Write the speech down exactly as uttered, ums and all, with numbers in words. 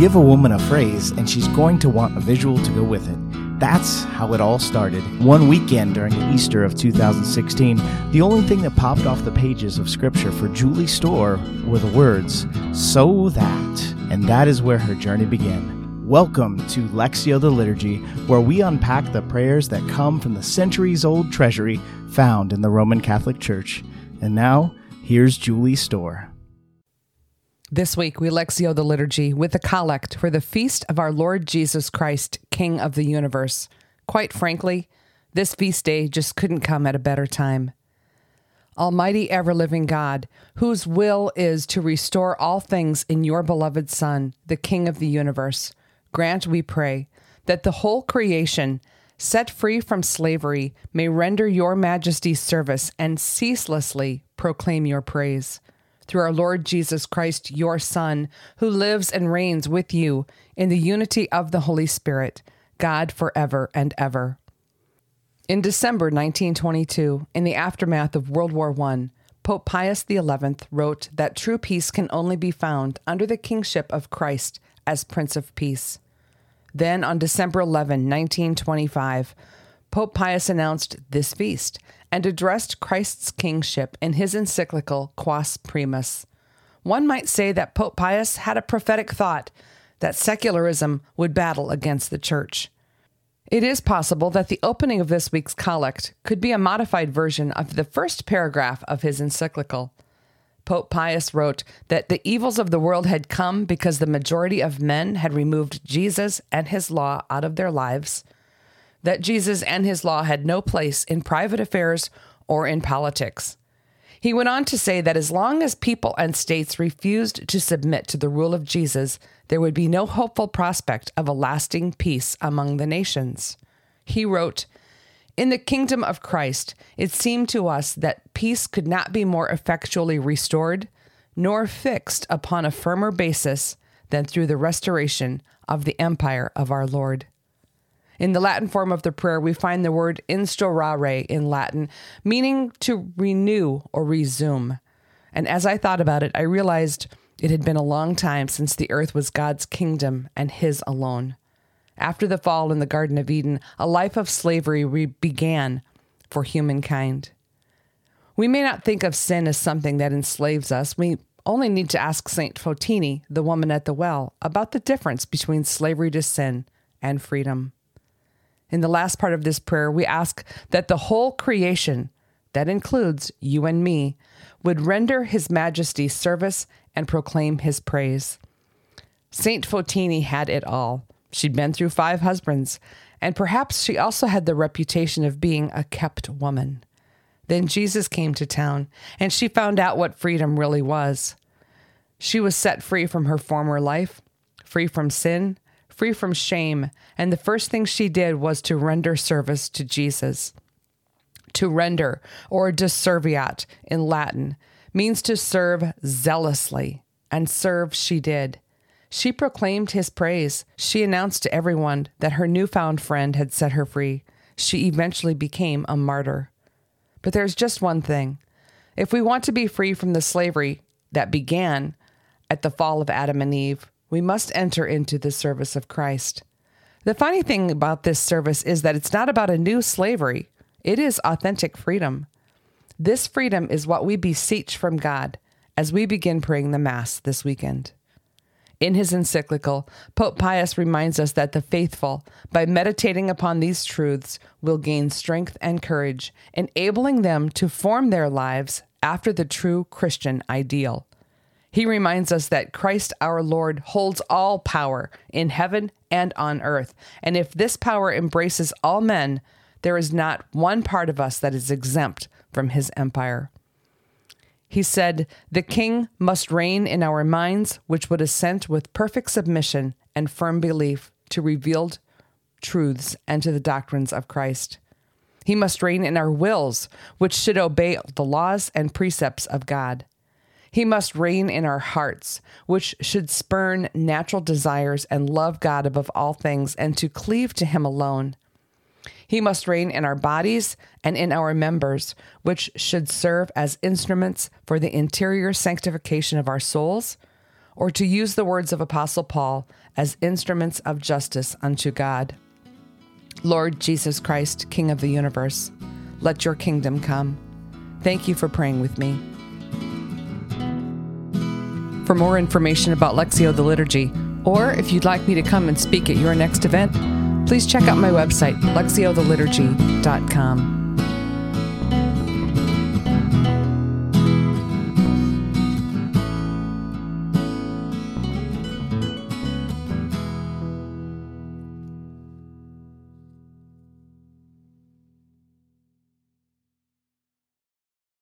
give a woman a phrase, and she's going to want a visual to go with it. That's how it all started. One weekend during Easter of two thousand sixteen, the only thing that popped off the pages of Scripture for Julie Storr were the words, "So that," and that is where her journey began. Welcome to Lectio the Liturgy, where we unpack the prayers that come from the centuries-old treasury found in the Roman Catholic Church. And now, here's Julie Storr. This week, we Lectio the Liturgy with a collect for the feast of our Lord Jesus Christ, King of the Universe. Quite frankly, this feast day just couldn't come at a better time. Almighty ever-living God, whose will is to restore all things in your beloved Son, the King of the Universe, grant, we pray, that the whole creation, set free from slavery, may render your majesty's service and ceaselessly proclaim your praise. Through our Lord Jesus Christ, your Son, who lives and reigns with you in the unity of the Holy Spirit, God forever and ever. In December nineteen twenty-two, in the aftermath of World War One, Pope Pius the eleventh wrote that true peace can only be found under the kingship of Christ as Prince of Peace. Then, on December eleventh, nineteen twenty-five, Pope Pius announced this feast and addressed Christ's kingship in his encyclical Quas Primas. One might say that Pope Pius had a prophetic thought that secularism would battle against the Church. It is possible that the opening of this week's collect could be a modified version of the first paragraph of his encyclical. Pope Pius wrote that the evils of the world had come because the majority of men had removed Jesus and his law out of their lives, that Jesus and his law had no place in private affairs or in politics. He went on to say that as long as people and states refused to submit to the rule of Jesus, there would be no hopeful prospect of a lasting peace among the nations. He wrote, "In the kingdom of Christ, it seemed to us that peace could not be more effectually restored, nor fixed upon a firmer basis than through the restoration of the empire of our Lord." In the Latin form of the prayer, we find the word instaurare in Latin, meaning to renew or resume. And as I thought about it, I realized it had been a long time since the earth was God's kingdom and his alone. After the fall in the Garden of Eden, a life of slavery re- began for humankind. We may not think of sin as something that enslaves us. We only need to ask Saint Fotini, the woman at the well, about the difference between slavery to sin and freedom. In the last part of this prayer, we ask that the whole creation, that includes you and me, would render His Majesty service and proclaim His praise. Saint Fotini had it all. She'd been through five husbands, and perhaps she also had the reputation of being a kept woman. Then Jesus came to town, and she found out what freedom really was. She was set free from her former life, free from sin, free from shame, and the first thing she did was to render service to Jesus. To render, or "deserviat" in Latin, means to serve zealously, and serve she did. She proclaimed his praise. She announced to everyone that her newfound friend had set her free. She eventually became a martyr. But there's just one thing. If we want to be free from the slavery that began at the fall of Adam and Eve, we must enter into the service of Christ. The funny thing about this service is that it's not about a new slavery. It is authentic freedom. This freedom is what we beseech from God as we begin praying the Mass this weekend. In his encyclical, Pope Pius reminds us that the faithful, by meditating upon these truths, will gain strength and courage, enabling them to form their lives after the true Christian ideal. He reminds us that Christ our Lord holds all power in heaven and on earth, and if this power embraces all men, there is not one part of us that is exempt from his empire. He said, "The king must reign in our minds, which would assent with perfect submission and firm belief to revealed truths and to the doctrines of Christ. He must reign in our wills, which should obey the laws and precepts of God. He must reign in our hearts, which should spurn natural desires and love God above all things and to cleave to him alone. He must reign in our bodies and in our members, which should serve as instruments for the interior sanctification of our souls, or to use the words of Apostle Paul as instruments of justice unto God. Lord Jesus Christ, King of the universe, let your kingdom come. Thank you for praying with me. For more information about Lectio the Liturgy, or if you'd like me to come and speak at your next event, please check out my website, Lectio the Liturgy dot com.